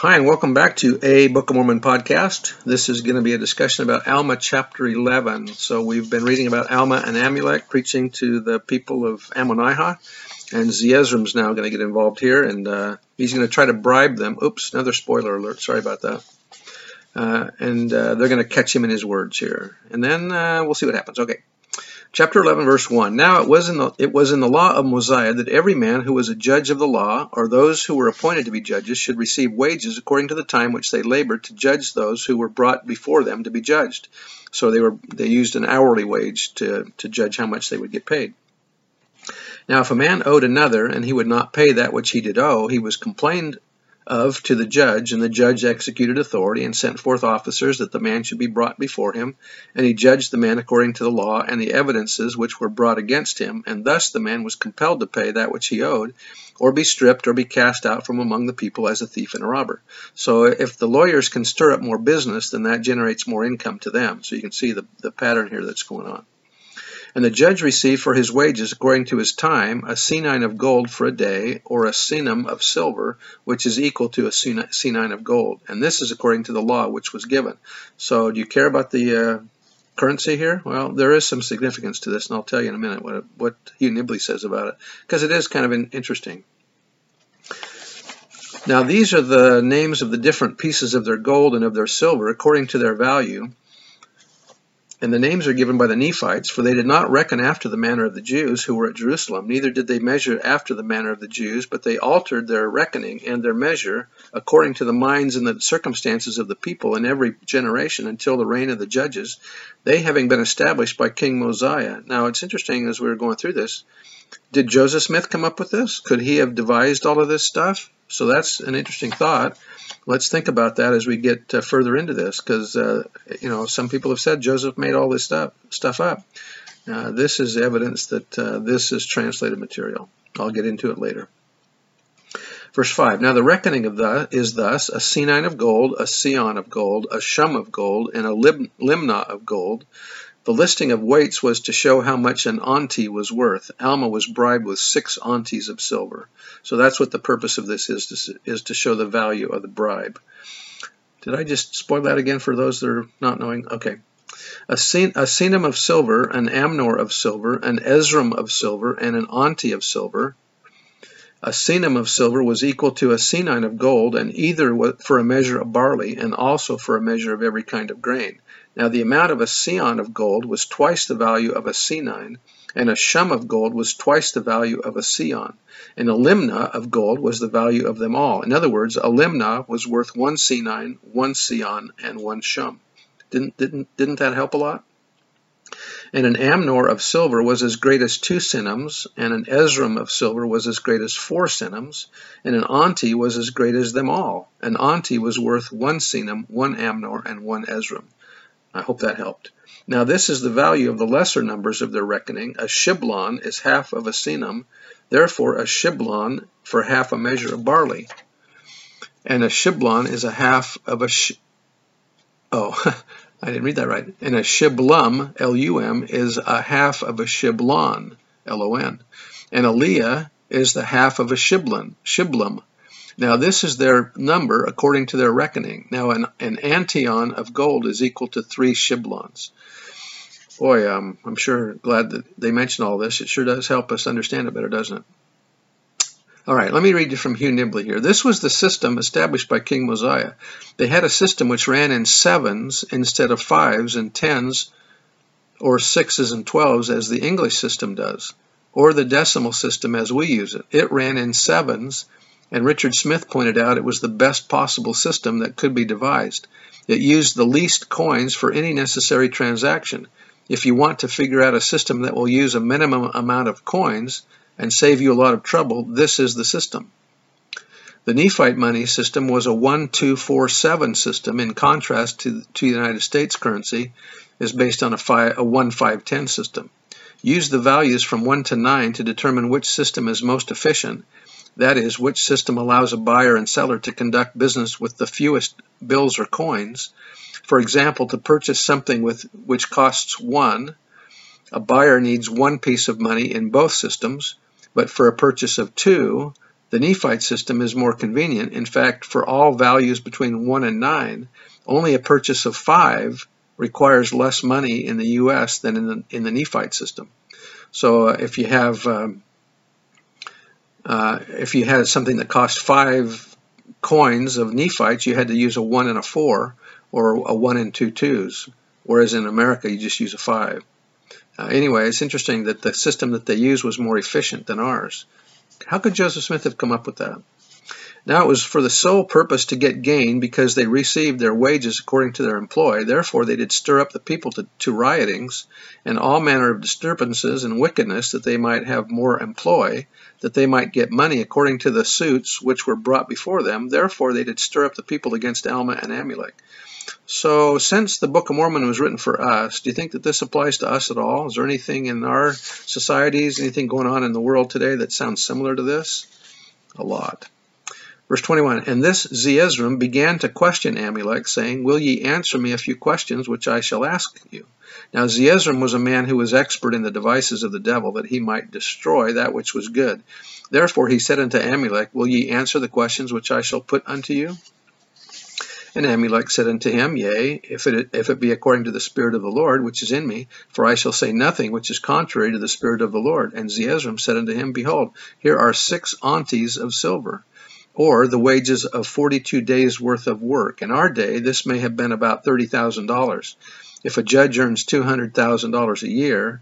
Hi, and welcome back to a Book of Mormon podcast. This is going to be a discussion about Alma chapter 11. So we've been reading about Alma and Amulek preaching to the people of Ammonihah, and Zeezrom's now going to get involved here, and he's going to try to bribe them. Oops, another spoiler alert. Sorry about that. They're going to catch him in his words here, and then we'll see what happens. Okay. Chapter 11, verse 1. Now it was in the law of Mosiah that every man who was a judge of the law, or those who were appointed to be judges, should receive wages according to the time which they labored to judge those who were brought before them to be judged. So they used an hourly wage to judge how much they would get paid. Now if a man owed another, and he would not pay that which he did owe, he was complained of to the judge, and the judge executed authority and sent forth officers that the man should be brought before him, and he judged the man according to the law and the evidences which were brought against him, and thus the man was compelled to pay that which he owed, or be stripped, or be cast out from among the people as a thief and a robber. So if the lawyers can stir up more business, then that generates more income to them. So you can see the pattern here that's going on. And the judge received for his wages, according to his time, a senine of gold for a day, or a senum of silver, which is equal to a senine of gold. And this is according to the law which was given. So do you care about the currency here? Well, there is some significance to this, and I'll tell you in a minute what Hugh Nibley says about it, because it is kind of interesting. Now, these are the names of the different pieces of their gold and of their silver, according to their value. And the names are given by the Nephites, for they did not reckon after the manner of the Jews who were at Jerusalem, neither did they measure after the manner of the Jews, but they altered their reckoning and their measure according to the minds and the circumstances of the people in every generation until the reign of the judges, they having been established by King Mosiah. Now, it's interesting as we were going through this, did Joseph Smith come up with this? Could he have devised all of this stuff? So that's an interesting thought. Let's think about that as we get further into this, because some people have said Joseph made all this stuff up. This is evidence that this is translated material. I'll get into it later. Verse 5, now the reckoning of is thus, a senine of gold, a seon of gold, a shum of gold, and a limnah of gold. The listing of weights was to show how much an onti was worth. Alma was bribed with 6 onties of silver. So that's what the purpose of this is to show the value of the bribe. Did I just spoil that again for those that are not knowing? Okay. A senum of silver, an amnor of silver, an ezrom of silver, and an onti of silver. A senum of silver was equal to a senine of gold, and either for a measure of barley, and also for a measure of every kind of grain. Now the amount of a seon of gold was twice the value of a senine, and a shum of gold was twice the value of a seon, and a limnah of gold was the value of them all. In other words, a limnah was worth 1 senine, 1 seon, and 1 shum. Didn't that help a lot? And an amnor of silver was as great as 2 senums, and an ezrom of silver was as great as 4 senums, and an onti was as great as them all. An onti was worth 1 senum, 1 amnor, and 1 ezrom. I hope that helped. Now this is the value of the lesser numbers of their reckoning. A shiblon is half of a senum, therefore a shiblon for half a measure of barley. And a shiblon is a half of a I didn't read that right. And a shiblum, L-U-M, is a half of a shiblon, L-O-N. And a leah is the half of a shiblum. Now this is their number according to their reckoning. Now an antion of gold is equal to 3 shiblons. Boy, I'm sure glad that they mentioned all this. It sure does help us understand it better, doesn't it? All right, let me read you from Hugh Nibley here. This was the system established by King Mosiah. They had a system which ran in 7s instead of 5s and 10s, or 6s and 12s as the English system does, or the decimal system as we use it. It ran in 7s, and Richard Smith pointed out it was the best possible system that could be devised. It used the least coins for any necessary transaction. If you want to figure out a system that will use a minimum amount of coins, and save you a lot of trouble, this is the system. The Nephite money system was a 1-2-4-7 system, in contrast to the United States currency is based on a 1-5-10 system. Use the values from 1 to 9 to determine which system is most efficient, that is, which system allows a buyer and seller to conduct business with the fewest bills or coins. For example, to purchase something which costs 1, a buyer needs 1 piece of money in both systems, but for a purchase of 2, the Nephite system is more convenient. In fact, for all values between 1 and 9, only a purchase of 5 requires less money in the U.S. than in the Nephite system. So if you have something that cost 5 coins of Nephites, you had to use a 1 and a 4, or a 1 and 2 twos, whereas in America you just use a 5. Anyway, it's interesting that the system that they used was more efficient than ours. How could Joseph Smith have come up with that? Now it was for the sole purpose to get gain, because they received their wages according to their employ. Therefore they did stir up the people to riotings and all manner of disturbances and wickedness, that they might have more employ, that they might get money according to the suits which were brought before them. Therefore they did stir up the people against Alma and Amulek. So since the Book of Mormon was written for us, do you think that this applies to us at all? Is there anything in our societies, anything going on in the world today that sounds similar to this? A lot. Verse 21, and this Zeezrom began to question Amulek, saying, will ye answer me a few questions which I shall ask you? Now Zeezrom was a man who was expert in the devices of the devil, that he might destroy that which was good. Therefore he said unto Amulek, will ye answer the questions which I shall put unto you? And Amulek said unto him, yea, if it be according to the Spirit of the Lord, which is in me, for I shall say nothing which is contrary to the Spirit of the Lord. And Zeezrom said unto him, behold, here are 6 aunties of silver, or the wages of 42 days' worth of work. In our day, this may have been about $30,000. If a judge earns $200,000 a year,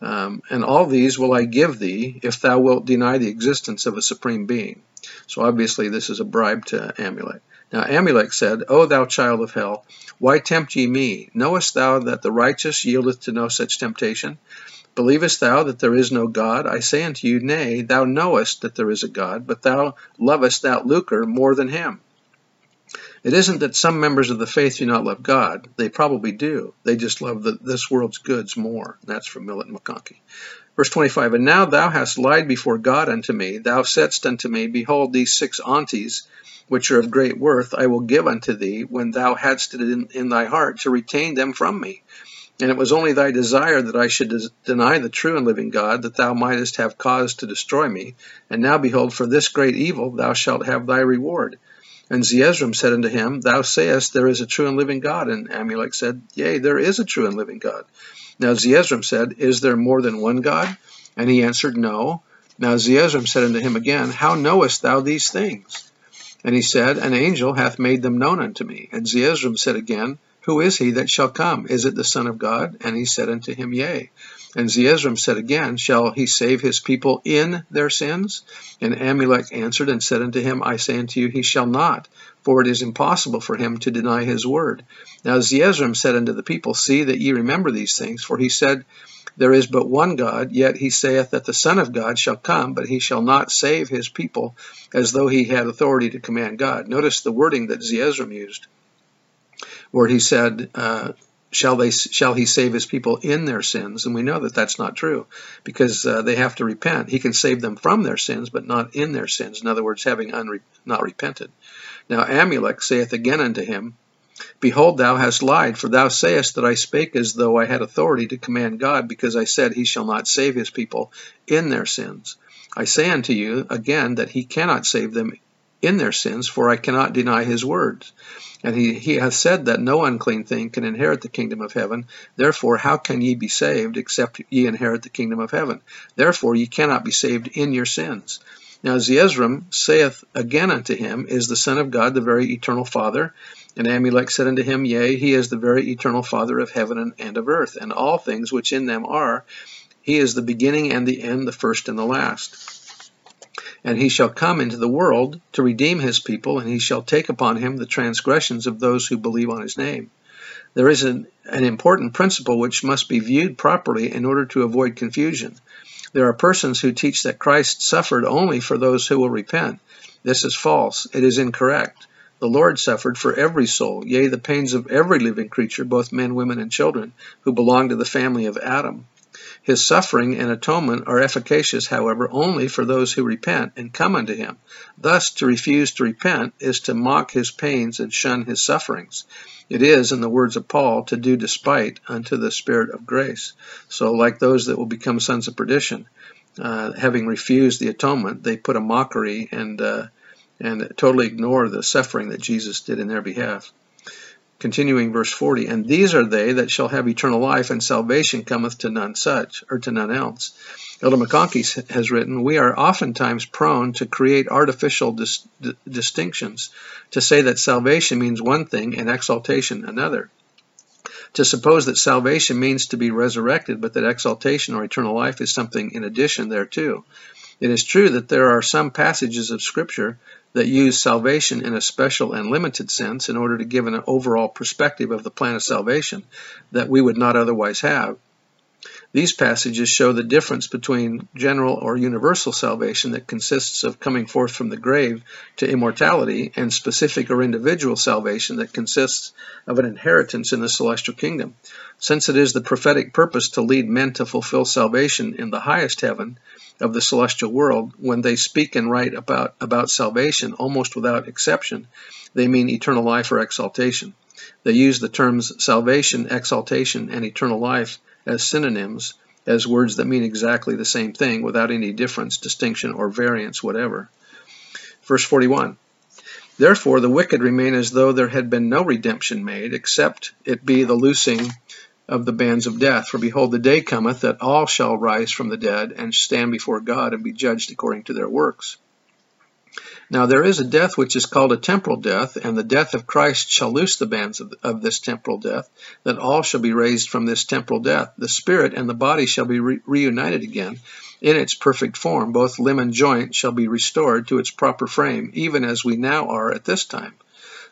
and all these will I give thee, if thou wilt deny the existence of a supreme being. So obviously this is a bribe to Amulek. Now Amulek said, O thou child of hell, why tempt ye me? Knowest thou that the righteous yieldeth to no such temptation? Believest thou that there is no God? I say unto you, nay, thou knowest that there is a God, but thou lovest that lucre more than him. It isn't that some members of the faith do not love God. They probably do. They just love this world's goods more. That's from Millet and McConkie. Verse 25, and now thou hast lied before God unto me. Thou saidst unto me, behold, these 6 aunties, which are of great worth, I will give unto thee, when thou hadst it in thy heart to retain them from me. And it was only thy desire that I should deny the true and living God, that thou mightest have cause to destroy me. And now, behold, for this great evil thou shalt have thy reward. And Zeezrom said unto him, thou sayest, there is a true and living God. And Amulek said, yea, there is a true and living God. Now Zeezrom said, is there more than one God? And he answered, no. Now Zeezrom said unto him again, how knowest thou these things? And he said, an angel hath made them known unto me. And Zeezrom said again, who is he that shall come? Is it the Son of God? And he said unto him, yea. And Zeezrom said again, shall he save his people in their sins? And Amulek answered and said unto him, I say unto you, he shall not, for it is impossible for him to deny his word. Now Zeezrom said unto the people, see that ye remember these things, for he said, there is but one God, yet he saith that the Son of God shall come, but he shall not save his people, as though he had authority to command God. Notice the wording that Zeezrom used, where he said, shall he save his people in their sins? And we know that that's not true, because they have to repent. He can save them from their sins, but not in their sins. In other words, having not repented. Now Amulek saith again unto him, behold, thou hast lied, for thou sayest that I spake as though I had authority to command God, because I said he shall not save his people in their sins. I say unto you again that he cannot save them in their sins, for I cannot deny his words. And he hath said that no unclean thing can inherit the kingdom of heaven. Therefore, how can ye be saved, except ye inherit the kingdom of heaven? Therefore, ye cannot be saved in your sins. Now Zeezrom saith again unto him, is the Son of God the very eternal Father? And Amulek said unto him, yea, he is the very eternal Father of heaven and of earth, and all things which in them are. He is the beginning and the end, the first and the last. And he shall come into the world to redeem his people, and he shall take upon him the transgressions of those who believe on his name. There is an important principle which must be viewed properly in order to avoid confusion. There are persons who teach that Christ suffered only for those who will repent. This is false. It is incorrect. The Lord suffered for every soul, yea, the pains of every living creature, both men, women, and children, who belong to the family of Adam. His suffering and atonement are efficacious, however, only for those who repent and come unto him. Thus, to refuse to repent is to mock his pains and shun his sufferings. It is, in the words of Paul, to do despite unto the Spirit of grace. So, like those that will become sons of perdition, having refused the atonement, they put a mockery and totally ignore the suffering that Jesus did in their behalf. Continuing verse 40, and these are they that shall have eternal life, and salvation cometh to none such, or to none else. Elder McConkie has written, we are oftentimes prone to create artificial distinctions, to say that salvation means one thing and exaltation another. To suppose that salvation means to be resurrected, but that exaltation or eternal life is something in addition thereto. It is true that there are some passages of Scripture that use salvation in a special and limited sense in order to give an overall perspective of the plan of salvation that we would not otherwise have. These passages show the difference between general or universal salvation that consists of coming forth from the grave to immortality and specific or individual salvation that consists of an inheritance in the celestial kingdom. Since it is the prophetic purpose to lead men to fulfill salvation in the highest heaven of the celestial world, when they speak and write about salvation, almost without exception, they mean eternal life or exaltation. They use the terms salvation, exaltation, and eternal life as synonyms, as words that mean exactly the same thing without any difference, distinction, or variance whatever. Verse 41, therefore the wicked remain as though there had been no redemption made, except it be the loosing of the bands of death. For behold, the day cometh that all shall rise from the dead and stand before God and be judged according to their works. Now there is a death which is called a temporal death, and the death of Christ shall loose the bands of this temporal death, that all shall be raised from this temporal death. The spirit and the body shall be reunited again in its perfect form. Both limb and joint shall be restored to its proper frame, even as we now are at this time.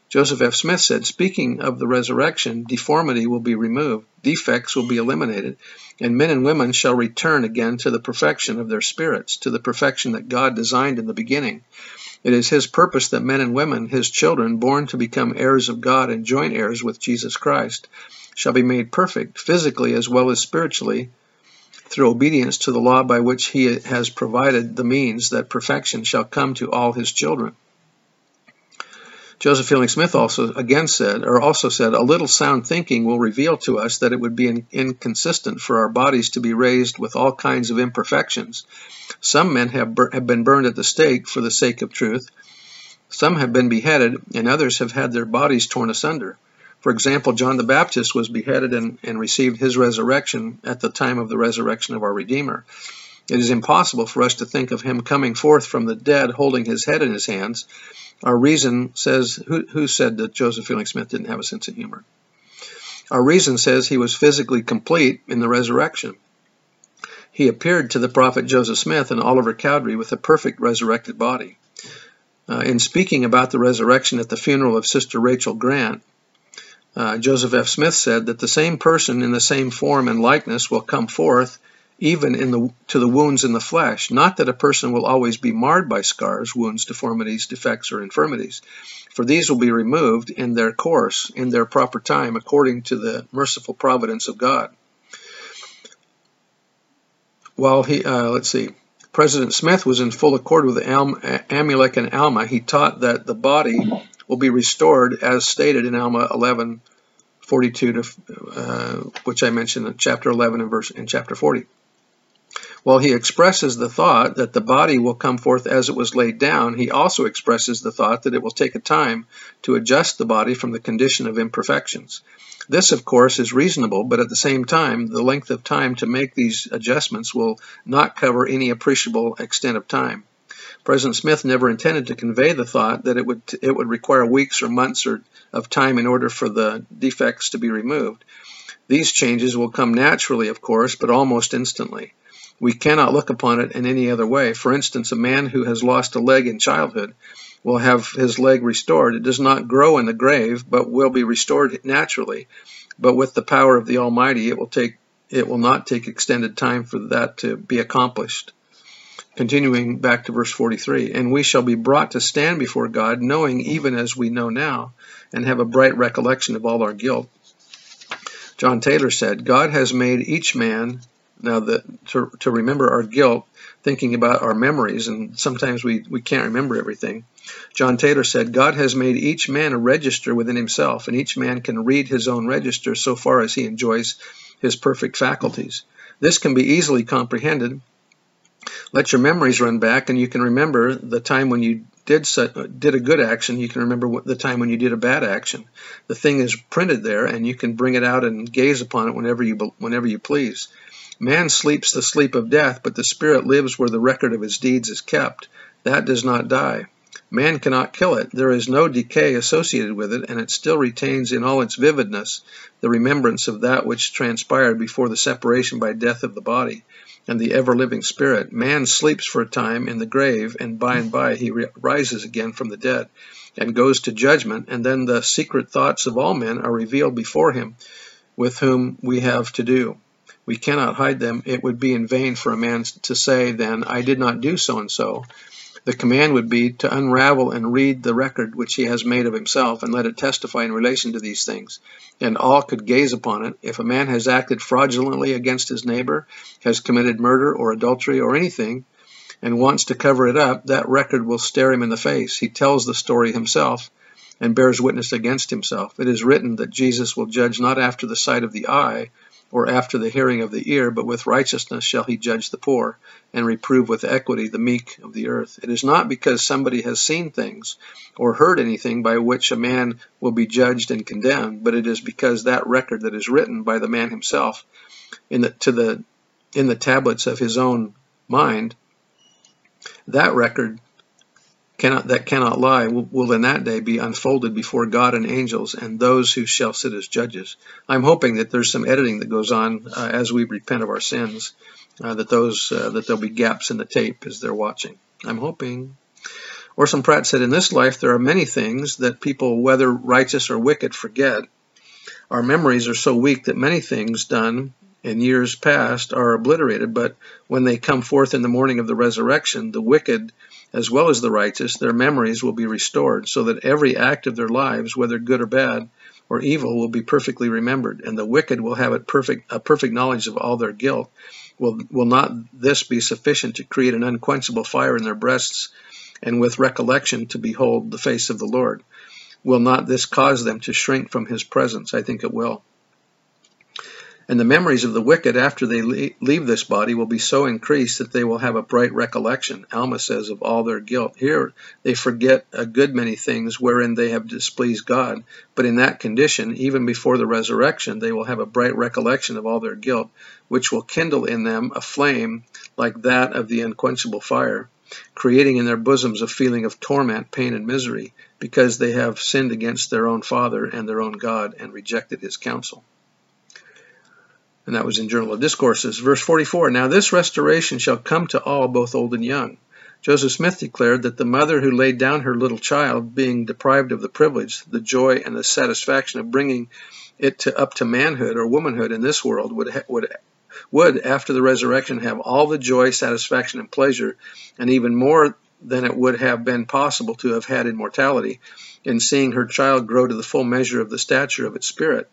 Joseph F. Smith said, speaking of the resurrection, deformity will be removed, defects will be eliminated, and men and women shall return again to the perfection of their spirits, to the perfection that God designed in the beginning. It is his purpose that men and women, his children, born to become heirs of God and joint heirs with Jesus Christ, shall be made perfect, physically as well as spiritually, through obedience to the law by which he has provided the means that perfection shall come to all his children. Joseph Fielding Smith also said, a little sound thinking will reveal to us that it would be inconsistent for our bodies to be raised with all kinds of imperfections. Some men have been burned at the stake for the sake of truth. Some have been beheaded, and others have had their bodies torn asunder. For example, John the Baptist was beheaded and received his resurrection at the time of the resurrection of our Redeemer. It is impossible for us to think of him coming forth from the dead holding his head in his hands. Our reason says, who said that Joseph Fielding Smith didn't have a sense of humor? Our reason says he was physically complete in the resurrection. He appeared to the prophet Joseph Smith and Oliver Cowdery with a perfect resurrected body. In speaking about the resurrection at the funeral of Sister Rachel Grant, Joseph F. Smith said that the same person in the same form and likeness will come forth, even to the wounds in the flesh, not that a person will always be marred by scars, wounds, deformities, defects, or infirmities, for these will be removed in their course, in their proper time, according to the merciful providence of God. While President Smith was in full accord with Amulek and Alma, he taught that the body will be restored as stated in Alma 11:42, which I mentioned in chapter 11 and chapter 40. While he expresses the thought that the body will come forth as it was laid down, he also expresses the thought that it will take a time to adjust the body from the condition of imperfections. This, of course, is reasonable, but at the same time, the length of time to make these adjustments will not cover any appreciable extent of time. President Smith never intended to convey the thought that it would require weeks or months of time in order for the defects to be removed. These changes will come naturally, of course, but almost instantly. We cannot look upon it in any other way. For instance, a man who has lost a leg in childhood will have his leg restored. It does not grow in the grave, but will be restored naturally. But with the power of the Almighty, it will not take extended time for that to be accomplished. Continuing back to verse 43, and we shall be brought to stand before God, knowing even as we know now, and have a bright recollection of all our guilt. John Taylor said, God has made each man, now to remember our guilt, thinking about our memories, and sometimes we can't remember everything. John Taylor said, God has made each man a register within himself, and each man can read his own register so far as he enjoys his perfect faculties. This can be easily comprehended. Let your memories run back, and you can remember the time when you did a good action. You can remember the time when you did a bad action. The thing is printed there, and you can bring it out and gaze upon it whenever you please. Man sleeps the sleep of death, but the spirit lives where the record of his deeds is kept. That does not die. Man cannot kill it. There is no decay associated with it, and it still retains in all its vividness the remembrance of that which transpired before the separation by death of the body and the ever-living spirit. Man sleeps for a time in the grave, and by he rises again from the dead and goes to judgment, and then the secret thoughts of all men are revealed before him, with whom we have to do. We cannot hide them. It would be in vain for a man to say, then, I did not do so and so. The command would be to unravel and read the record which he has made of himself, and let it testify in relation to these things. And all could gaze upon it. If a man has acted fraudulently against his neighbor, has committed murder or adultery or anything, and wants to cover it up, that record will stare him in the face. He tells the story himself and bears witness against himself. It is written that Jesus will judge not after the sight of the eye, or after the hearing of the ear, but with righteousness shall he judge the poor, and reprove with equity the meek of the earth. It is not because somebody has seen things or heard anything by which a man will be judged and condemned, but it is because that record that is written by the man himself in the tablets of his own mind, that record that cannot lie, will in that day be unfolded before God and angels and those who shall sit as judges. I'm hoping that there's some editing that goes on as we repent of our sins, that there'll be gaps in the tape as they're watching. I'm hoping. Orson Pratt said, in this life there are many things that people, whether righteous or wicked, forget. Our memories are so weak that many things done in years past are obliterated, but when they come forth in the morning of the resurrection, the wicked as well as the righteous, their memories will be restored, so that every act of their lives, whether good or bad or evil, will be perfectly remembered, and the wicked will have a perfect knowledge of all their guilt. Will not this be sufficient to create an unquenchable fire in their breasts, and with recollection to behold the face of the Lord? Will not this cause them to shrink from his presence? I think it will. And the memories of the wicked after they leave this body will be so increased that they will have a bright recollection, Alma says, of all their guilt. Here they forget a good many things wherein they have displeased God, but in that condition, even before the resurrection, they will have a bright recollection of all their guilt, which will kindle in them a flame like that of the unquenchable fire, creating in their bosoms a feeling of torment, pain, and misery, because they have sinned against their own Father and their own God and rejected his counsel. And that was in Journal of Discourses. Verse 44, now this restoration shall come to all, both old and young. Joseph Smith declared that the mother who laid down her little child, being deprived of the privilege, the joy, and the satisfaction of bringing it up to manhood or womanhood in this world, would after the resurrection, have all the joy, satisfaction, and pleasure, and even more than it would have been possible to have had in mortality, in seeing her child grow to the full measure of the stature of its spirit.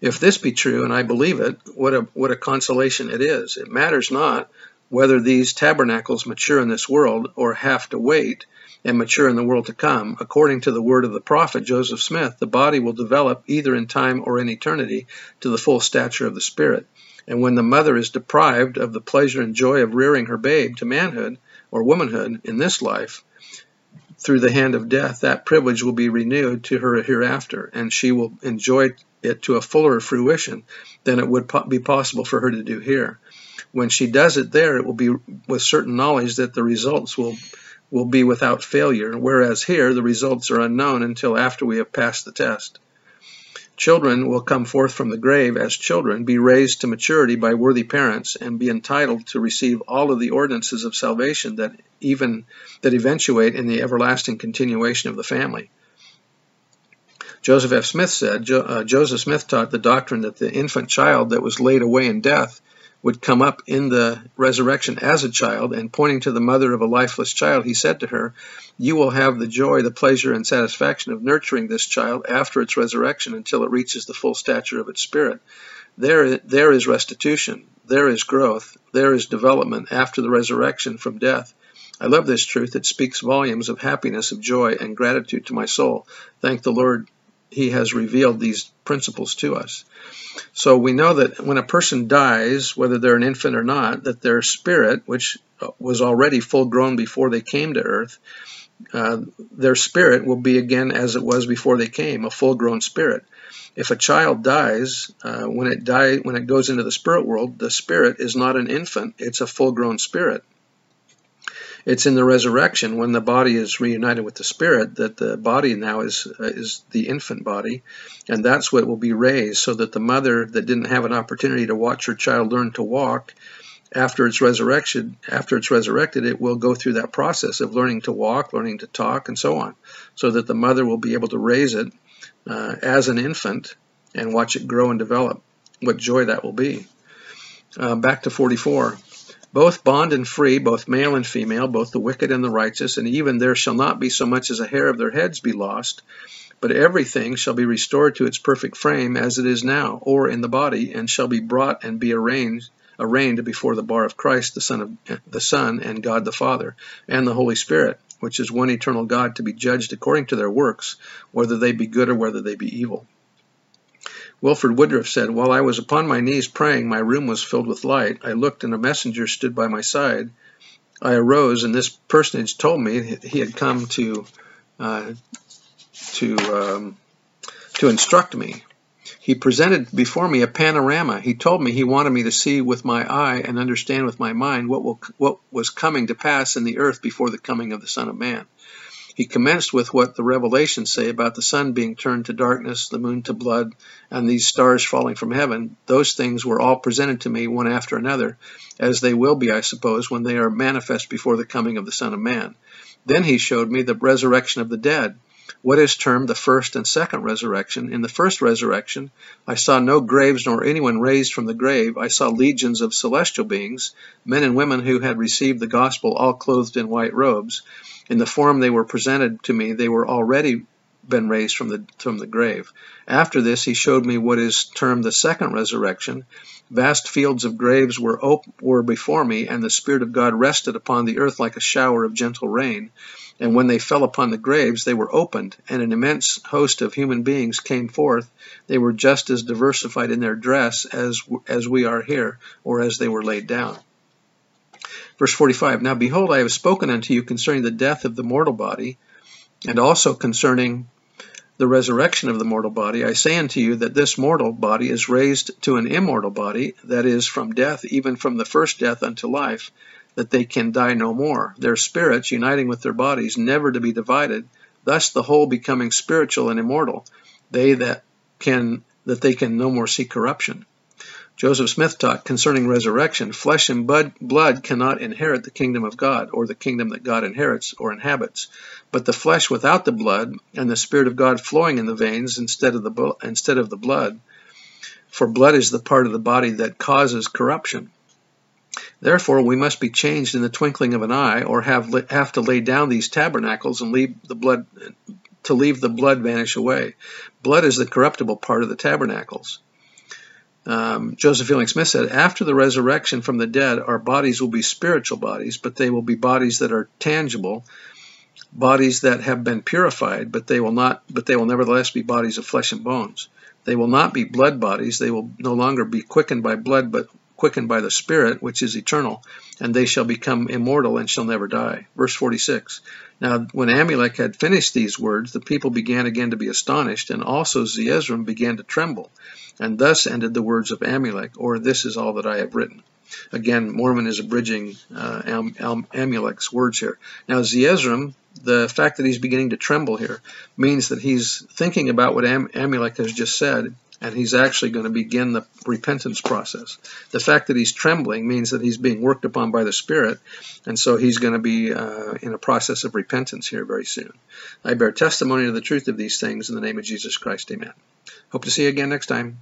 If this be true, and I believe it, what a consolation it is. It matters not whether these tabernacles mature in this world or have to wait and mature in the world to come. According to the word of the prophet Joseph Smith, the body will develop either in time or in eternity to the full stature of the spirit. And when the mother is deprived of the pleasure and joy of rearing her babe to manhood or womanhood in this life, through the hand of death, that privilege will be renewed to her hereafter, and she will enjoy it to a fuller fruition than it would be possible for her to do here. When she does it there, it will be with certain knowledge that the results will be without failure, whereas here the results are unknown until after we have passed the test. Children will come forth from the grave as children, be raised to maturity by worthy parents, and be entitled to receive all of the ordinances of salvation that eventuate in the everlasting continuation of the family. Joseph F. Smith said, Joseph Smith taught the doctrine that the infant child that was laid away in death would come up in the resurrection as a child, and pointing to the mother of a lifeless child, he said to her, "You will have the joy, the pleasure, and satisfaction of nurturing this child after its resurrection until it reaches the full stature of its spirit. There is restitution, there is growth, there is development after the resurrection from death. I love this truth. It speaks volumes of happiness, of joy, and gratitude to my soul. Thank the Lord, he has revealed these principles to us." So we know that when a person dies, whether they're an infant or not, that their spirit, which was already full grown before they came to earth, their spirit will be again as it was before they came, a full grown spirit. If a child dies, when it goes into the spirit world, the spirit is not an infant, it's a full grown spirit. It's in the resurrection, when the body is reunited with the spirit, that the body now is the infant body, and that's what will be raised, so that the mother that didn't have an opportunity to watch her child learn to walk, after it's resurrected, it will go through that process of learning to walk, learning to talk, and so on, so that the mother will be able to raise it as an infant and watch it grow and develop. What joy that will be. Back to 44. Both bond and free, both male and female, both the wicked and the righteous, and even there shall not be so much as a hair of their heads be lost, but everything shall be restored to its perfect frame as it is now, or in the body, and shall be brought and be arraigned before the bar of Christ, the Son, and God the Father, and the Holy Spirit, which is one eternal God, to be judged according to their works, whether they be good or whether they be evil. Wilford Woodruff said, "While I was upon my knees praying, my room was filled with light. I looked, and a messenger stood by my side. I arose, and this personage told me he had come to instruct me. He presented before me a panorama. He told me he wanted me to see with my eye and understand with my mind what was coming to pass in the earth before the coming of the Son of Man. He commenced with what the revelations say about the sun being turned to darkness, the moon to blood, and these stars falling from heaven. Those things were all presented to me one after another, as they will be, I suppose, when they are manifest before the coming of the Son of Man. Then he showed me the resurrection of the dead, what is termed the first and second resurrection. In the first resurrection, I saw no graves nor anyone raised from the grave. I saw legions of celestial beings, men and women who had received the gospel, all clothed in white robes. In the form they were presented to me, they were already been raised from the grave. After this, he showed me what is termed the second resurrection. Vast fields of graves were before me, and the Spirit of God rested upon the earth like a shower of gentle rain. And when they fell upon the graves, they were opened, and an immense host of human beings came forth. They were just as diversified in their dress as we are here, or as they were laid down." Verse 45, "Now behold, I have spoken unto you concerning the death of the mortal body, and also concerning the resurrection of the mortal body. I say unto you that this mortal body is raised to an immortal body, that is, from death, even from the first death unto life, that they can die no more, their spirits uniting with their bodies, never to be divided, thus the whole becoming spiritual and immortal, that they can no more see corruption. Joseph Smith taught concerning resurrection, flesh and blood cannot inherit the kingdom of God, or the kingdom that God inherits or inhabits. But the flesh without the blood, and the Spirit of God flowing in the veins instead of the blood, for blood is the part of the body that causes corruption. Therefore we must be changed in the twinkling of an eye, or have to lay down these tabernacles and leave the blood vanish away. Blood is the corruptible part of the tabernacles." Joseph Fielding Smith said, "After the resurrection from the dead, our bodies will be spiritual bodies, but they will be bodies that are tangible, bodies that have been purified, but they will nevertheless be bodies of flesh and bones. They will not be blood bodies. They will no longer be quickened by blood, but quickened by the Spirit, which is eternal, and they shall become immortal and shall never die." Verse 46, "Now when Amulek had finished these words, the people began again to be astonished, and also Zeezrom began to tremble. And thus ended the words of Amulek, or this is all that I have written." Again, Mormon is abridging Amulek's words here. Now Zeezrom, the fact that he's beginning to tremble here, means that he's thinking about what Amulek has just said, and he's actually going to begin the repentance process. The fact that he's trembling means that he's being worked upon by the Spirit, and so he's going to be in a process of repentance here very soon. I bear testimony to the truth of these things in the name of Jesus Christ, amen. Hope to see you again next time.